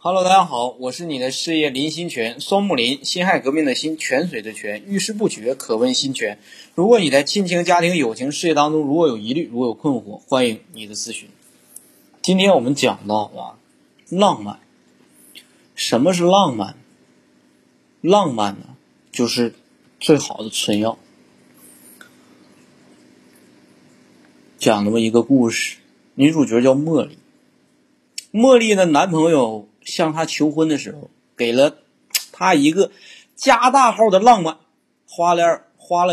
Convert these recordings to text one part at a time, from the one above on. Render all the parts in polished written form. Hello， 大家好，我是你的事业林新泉，双木林，辛亥革命的辛，泉水的泉，遇事不决，可问新泉。如果你在亲情、家庭、友情、事业当中如果有疑虑，如果有困惑，欢迎你的咨询。今天我们讲到浪漫。什么是浪漫？浪漫呢，就是最好的春药。讲那么一个故事，女主角叫茉莉。茉莉的男朋友向她求婚的时候，给了她一个加大号的浪漫，花了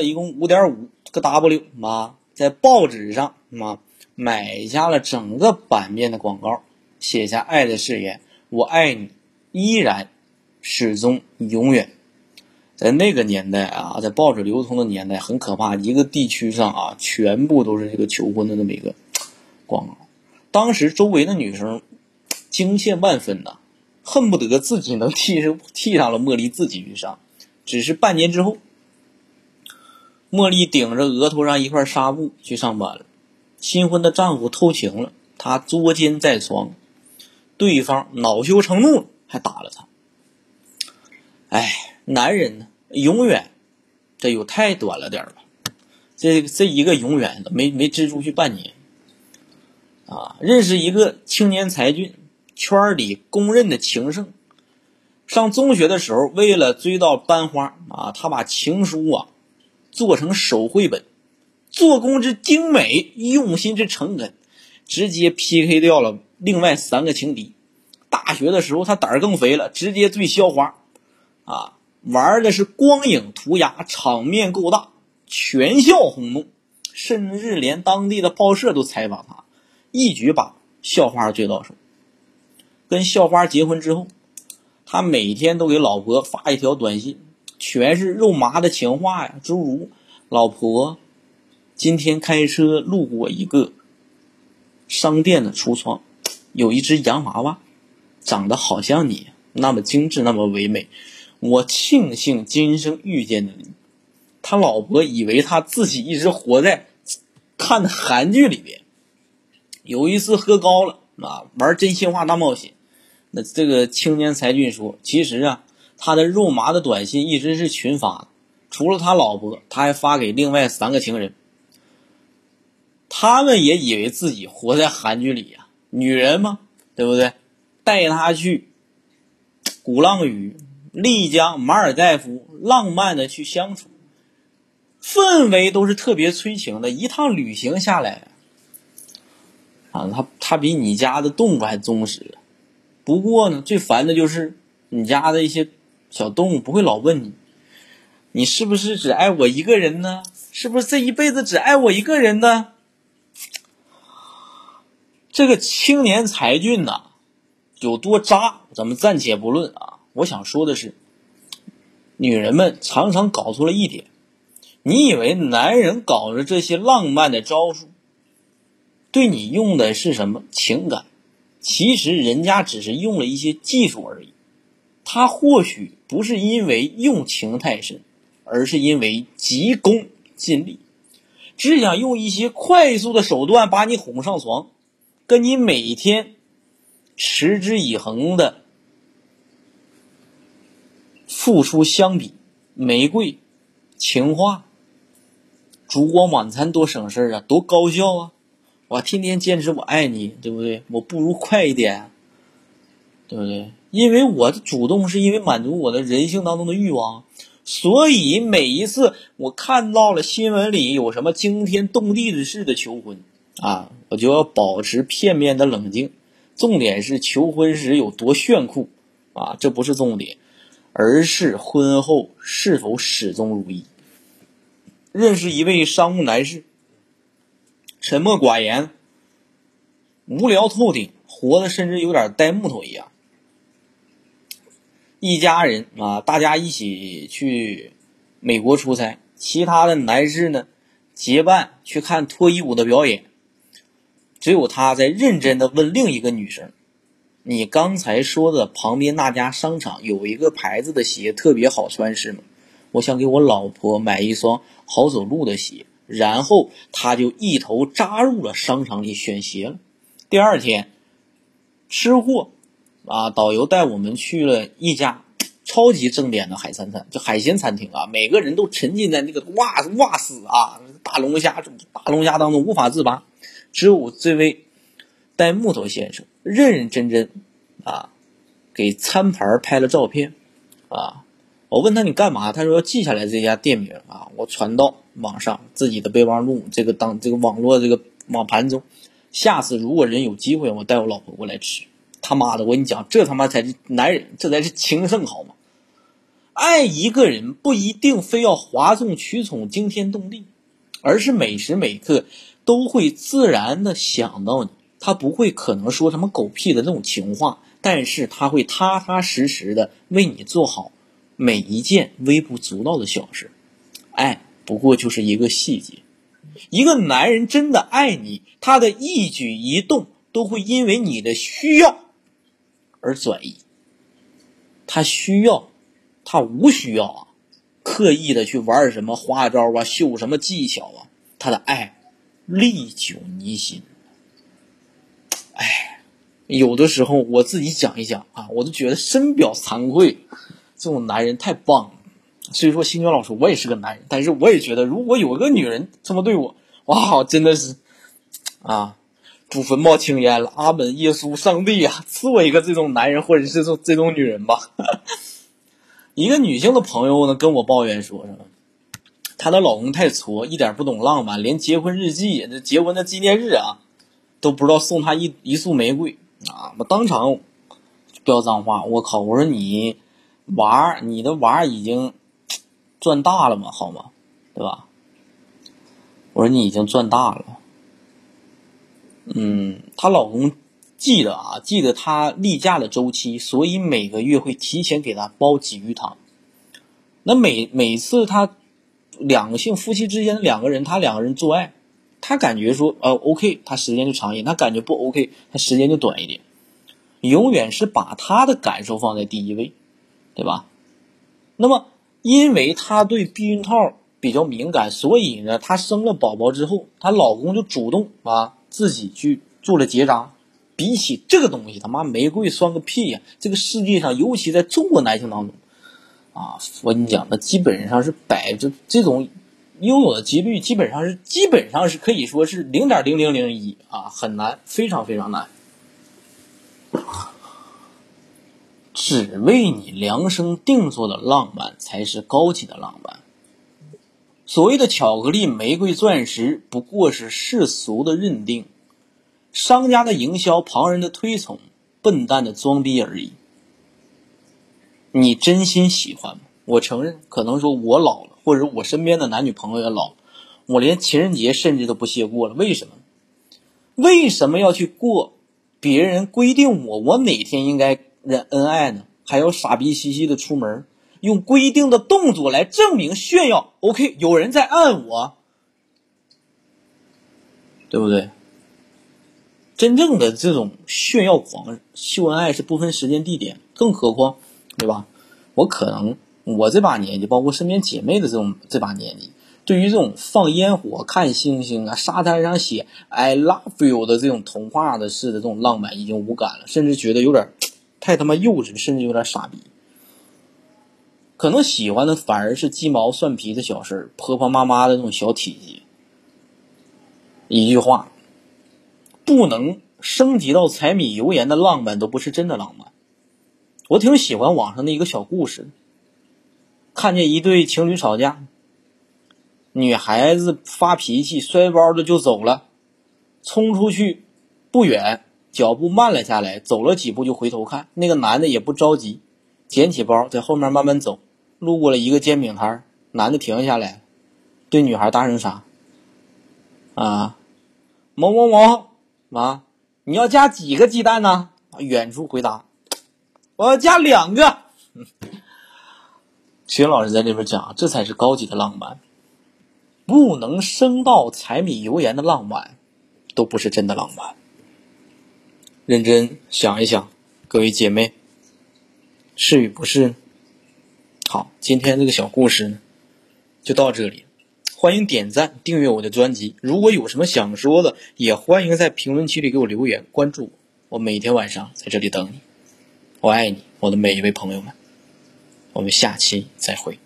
一共 5.5 个 W 嘛，在报纸上嘛买下了整个版面的广告，写下爱的誓言，我爱你，依然，始终，永远。在那个年代啊，在报纸流通的年代很可怕，一个地区上啊全部都是这个求婚的那么一个广告。当时周围的女生惊羡万分呐，恨不得自己能替上了茉莉自己去上。只是半年之后，茉莉顶着额头上一块纱布去上班了。新婚的丈夫偷情了，她捉奸在床，对方恼羞成怒了，还打了她。哎，男人呢，永远这有太短了点吧？这一个永远没支出去半年。啊，认识一个青年才俊，圈里公认的情圣。上中学的时候，为了追到班花啊，他把情书啊做成手绘本，做工之精美，用心之诚恳，直接 PK 掉了另外3个情敌。大学的时候，他胆儿更肥了，直接对校花啊，玩的是光影涂鸦，场面够大，全校轰动，甚至连当地的报社都采访他。一举把校花追到手。跟校花结婚之后，他每天都给老婆发一条短信，全是肉麻的情话呀，诸如老婆今天开车路过一个商店的橱窗，有一只洋娃娃长得好像你，那么精致，那么唯美，我庆幸今生遇见了你。他老婆以为他自己一直活在看韩剧里边。有一次喝高了啊，玩真心话大冒险。那这个青年才俊说，其实啊，他的肉麻的短信一直是群发的，除了他老婆，他还发给另外3个情人。他们也以为自己活在韩剧里啊，女人嘛，对不对？带他去鼓浪屿、丽江、马尔代夫，浪漫的去相处，氛围都是特别催情的。一趟旅行下来啊，他比你家的动物还忠实。不过呢，最烦的就是你家的一些小动物不会老问你，你是不是只爱我一个人呢？是不是这一辈子只爱我一个人呢？这个青年才俊呐，有多渣咱们暂且不论啊。我想说的是，女人们常常搞错了一点，你以为男人搞了这些浪漫的招数，对你用的是什么情感，其实人家只是用了一些技术而已。他或许不是因为用情太深，而是因为急功近利，只想用一些快速的手段把你哄上床，跟你每天持之以恒的付出相比，玫瑰、情话、烛光晚餐多省事啊，多高效啊。我天天坚持我爱你，对不对？我不如快一点，对不对？因为我的主动是因为满足我的人性当中的欲望，所以每一次我看到了新闻里有什么惊天动地之事的求婚啊，我就要保持片面的冷静。重点是求婚时有多炫酷啊，这不是重点，而是婚后是否始终如一。认识一位商务男士，沉默寡言，无聊透顶，活得甚至有点呆木头一样。一家人啊，大家一起去美国出差，其他的男士呢结伴去看脱衣舞的表演，只有他在认真的问另一个女生，你刚才说的旁边那家商场有一个牌子的鞋特别好穿是吗？我想给我老婆买一双好走路的鞋。然后他就一头扎入了商场里选鞋了。第2天吃货啊，导游带我们去了一家超级正点的海餐餐，就海鲜餐厅啊，每个人都沉浸在那个哇死啊，大龙虾当中无法自拔。只有这位戴木头先生认认真真啊，给餐盘拍了照片啊。我问他你干嘛，他说记下来这家店名啊，我传到网上自己的备忘录这个网络这个网盘中，下次如果人有机会，我带我老婆过来吃。他妈的，我跟你讲，这他妈才是男人，这才是情圣好吗？爱一个人不一定非要哗众取宠、惊天动地，而是每时每刻都会自然的想到你。他不会可能说什么狗屁的那种情话，但是他会踏踏实实的为你做好每一件微不足道的小事。爱不过就是一个细节。一个男人真的爱你，他的一举一动都会因为你的需要而转移，他无需要啊，刻意的去玩什么花招啊，秀什么技巧啊，他的爱历久弥新。哎，有的时候我自己讲一讲啊，我都觉得深表惭愧，这种男人太棒了。所以说，星爵老师，我也是个男人，但是我也觉得，如果有个女人这么对我，哇，真的是啊。祖坟冒青烟了，阿门！耶稣，上帝啊，赐我一个这种男人，或者是这种女人吧。一个女性的朋友呢，跟我抱怨说什么，她的老公太挫，一点不懂浪漫，连结婚日记、这结婚的纪念日啊，都不知道送她一束玫瑰啊！我当场飙脏话，我靠！我说你的娃已经赚大了嘛，好吗？对吧？我说你已经赚大了。她老公记得她例假的周期，所以每个月会提前给她煲鲫鱼汤。那每次她夫妻之间他两个人做爱，她感觉说OK， 她时间就长一点，她感觉不 OK， 她时间就短一点。永远是把她的感受放在第一位，对吧？那么因为她对避孕套比较敏感，所以呢她生了宝宝之后，她老公就主动自己去做了结扎。比起这个东西，他妈玫瑰算个屁呀！这个世界上，尤其在中国男性当中，啊，我跟你讲，那基本上是这种拥有的几率，基本上是可以说是0.0001啊，很难，非常非常难。只为你量身定做的浪漫，才是高级的浪漫。所谓的巧克力、玫瑰、钻石，不过是世俗的认定，商家的营销，旁人的推崇，笨蛋的装逼而已。你真心喜欢吗？我承认，可能说我老了，或者我身边的男女朋友也老了，我连情人节甚至都不屑过了。为什么？为什么要去过别人规定我哪天应该恩爱呢？还要傻逼兮兮的出门，用规定的动作来证明炫耀 OK， 有人在暗我，对不对？真正的这种炫耀狂秀恩爱是不分时间地点，更何况对吧？我这把年纪，包括身边姐妹的这把年纪，对于这种放烟火、看星星啊、沙滩上写 I love you 的这种童话的式的这种浪漫已经无感了，甚至觉得有点太他妈幼稚，甚至有点傻逼。可能喜欢的反而是鸡毛蒜皮的小事，婆婆妈妈的那种小体积。一句话，不能升级到柴米油盐的浪漫都不是真的浪漫。我挺喜欢网上的一个小故事，看见一对情侣吵架，女孩子发脾气摔包的就走了，冲出去不远，脚步慢了下来，走了几步就回头看，那个男的也不着急，捡起包在后面慢慢走，路过了一个煎饼摊，男的停下来，对女孩大声啥啊，某某某啊，你要加几个鸡蛋呢？远处回答，我要加2个。学老师在这边讲，这才是高级的浪漫，不能升到柴米油盐的浪漫都不是真的浪漫。认真想一想，各位姐妹，是与不是？好，今天这个小故事呢就到这里，欢迎点赞订阅我的专辑，如果有什么想说的也欢迎在评论区里给我留言，关注我每天晚上在这里等你。我爱你，我的每一位朋友们，我们下期再会。